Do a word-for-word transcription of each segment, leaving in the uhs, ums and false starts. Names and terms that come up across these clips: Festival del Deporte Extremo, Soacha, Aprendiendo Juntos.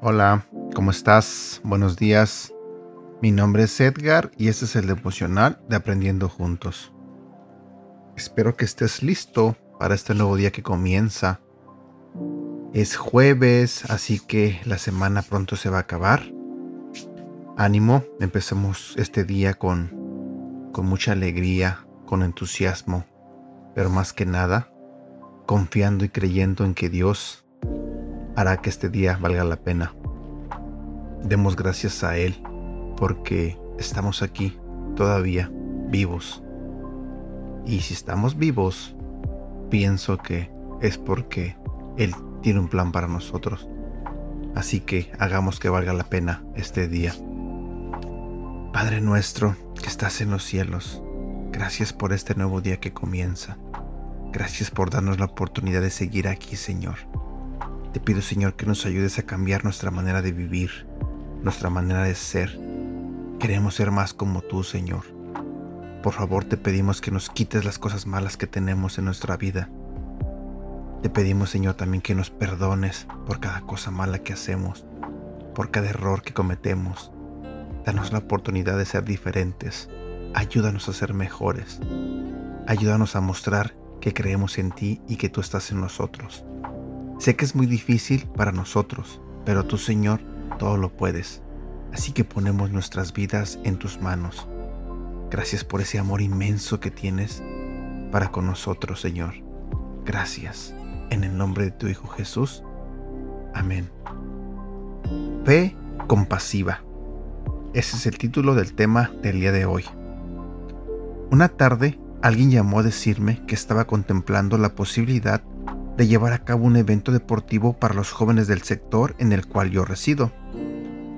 Hola, ¿cómo estás? Buenos días. Mi nombre es Edgar y este es el devocional de Aprendiendo Juntos. Espero que estés listo para este nuevo día que comienza. Es jueves, así que la semana pronto se va a acabar. Ánimo, empecemos este día con, con mucha alegría, con entusiasmo, pero más que nada, confiando y creyendo en que Dios hará que este día valga la pena. Demos gracias a Él, porque estamos aquí, todavía, vivos. Y si estamos vivos, pienso que es porque Él tiene un plan para nosotros. Así que hagamos que valga la pena este día. Padre nuestro que estás en los cielos, gracias por este nuevo día que comienza. Gracias por darnos la oportunidad de seguir aquí, Señor. Te pido, Señor, que nos ayudes a cambiar nuestra manera de vivir, nuestra manera de ser. Queremos ser más como tú, Señor. Por favor, te pedimos que nos quites las cosas malas que tenemos en nuestra vida. Te pedimos, Señor, también que nos perdones por cada cosa mala que hacemos, por cada error que cometemos. Danos la oportunidad de ser diferentes. Ayúdanos a ser mejores. Ayúdanos a mostrar que creemos en ti y que tú estás en nosotros. Sé que es muy difícil para nosotros, pero tú, Señor, todo lo puedes. Así que ponemos nuestras vidas en tus manos. Gracias por ese amor inmenso que tienes para con nosotros, Señor. Gracias. En el nombre de tu Hijo Jesús. Amén. Fe compasiva. Ese es el título del tema del día de hoy. Una tarde, alguien llamó a decirme que estaba contemplando la posibilidad de llevar a cabo un evento deportivo para los jóvenes del sector en el cual yo resido.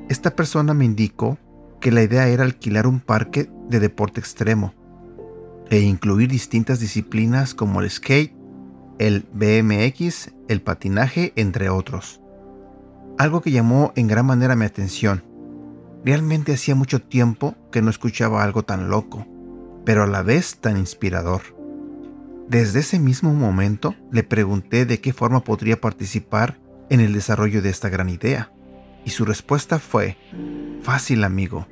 Esta persona me indicó que la idea era alquilar un parque de deporte extremo e incluir distintas disciplinas como el skate, el B M X, el patinaje, entre otros. Algo que llamó en gran manera mi atención. Realmente hacía mucho tiempo que no escuchaba algo tan loco, pero a la vez tan inspirador. Desde ese mismo momento le pregunté de qué forma podría participar en el desarrollo de esta gran idea, y su respuesta fue: fácil, amigo,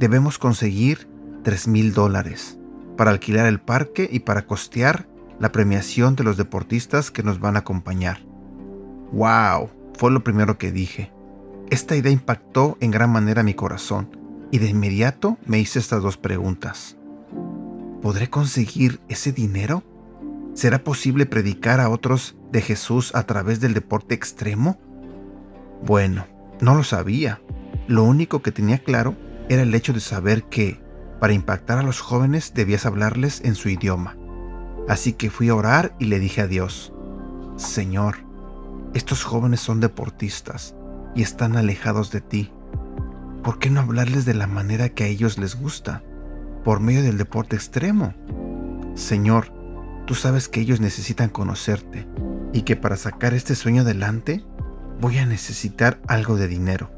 debemos conseguir tres mil dólares para alquilar el parque y para costear la premiación de los deportistas que nos van a acompañar. ¡Wow! Fue lo primero que dije. Esta idea impactó en gran manera mi corazón, y de inmediato me hice estas dos preguntas. ¿Podré conseguir ese dinero? ¿Será posible predicar a otros de Jesús a través del deporte extremo? Bueno, no lo sabía. Lo único que tenía claro era el hecho de saber que, para impactar a los jóvenes, debías hablarles en su idioma. Así que fui a orar y le dije a Dios: Señor, estos jóvenes son deportistas y están alejados de ti. ¿Por qué no hablarles de la manera que a ellos les gusta, por medio del deporte extremo? Señor, tú sabes que ellos necesitan conocerte y que para sacar este sueño adelante voy a necesitar algo de dinero.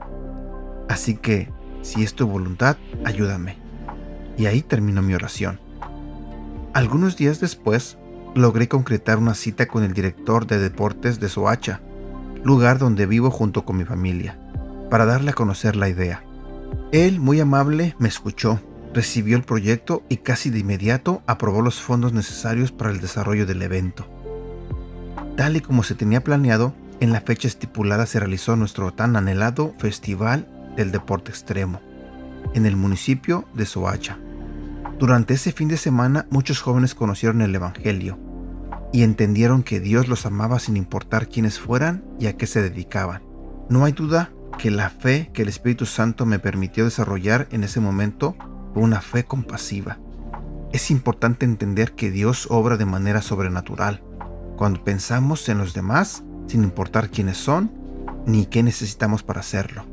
Así que, si es tu voluntad, ayúdame. Y ahí terminó mi oración. Algunos días después, logré concretar una cita con el director de deportes de Soacha, lugar donde vivo junto con mi familia, para darle a conocer la idea. Él, muy amable, me escuchó, recibió el proyecto y casi de inmediato aprobó los fondos necesarios para el desarrollo del evento. Tal y como se tenía planeado, en la fecha estipulada se realizó nuestro tan anhelado Festival del Deporte Extremo, en el municipio de Soacha. Durante ese fin de semana, muchos jóvenes conocieron el Evangelio y entendieron que Dios los amaba sin importar quiénes fueran y a qué se dedicaban. No hay duda que la fe que el Espíritu Santo me permitió desarrollar en ese momento fue una fe compasiva. Es importante entender que Dios obra de manera sobrenatural cuando pensamos en los demás, sin importar quiénes son ni qué necesitamos para hacerlo.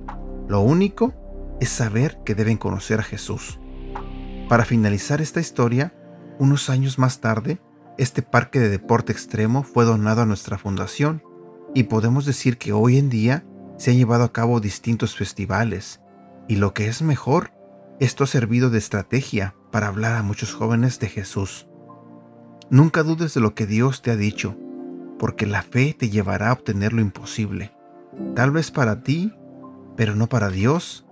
Lo único es saber que deben conocer a Jesús. Para finalizar esta historia, unos años más tarde, este parque de deporte extremo fue donado a nuestra fundación y podemos decir que hoy en día se han llevado a cabo distintos festivales, Y lo que es mejor, esto ha servido de estrategia para hablar a muchos jóvenes de Jesús. Nunca dudes de lo que Dios te ha dicho, porque la fe te llevará a obtener lo imposible. Tal vez para ti, pero no para Dios,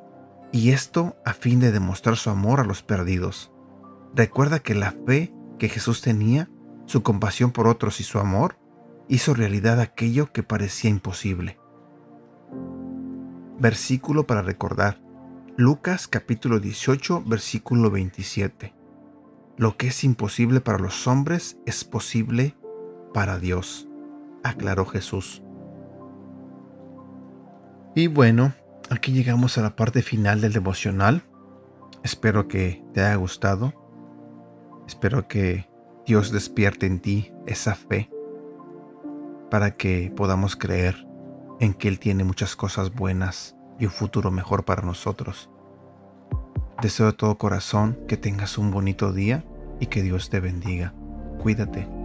y esto a fin de demostrar su amor a los perdidos. Recuerda que la fe que Jesús tenía, su compasión por otros y su amor, hizo realidad aquello que parecía imposible. Versículo para recordar. Lucas capítulo dieciocho, versículo veintisiete. Lo que es imposible para los hombres es posible para Dios, aclaró Jesús. Y bueno, aquí llegamos a la parte final del devocional. Espero que te haya gustado. Espero que Dios despierte en ti esa fe para que podamos creer en que Él tiene muchas cosas buenas y un futuro mejor para nosotros. Deseo de todo corazón que tengas un bonito día y que Dios te bendiga. Cuídate.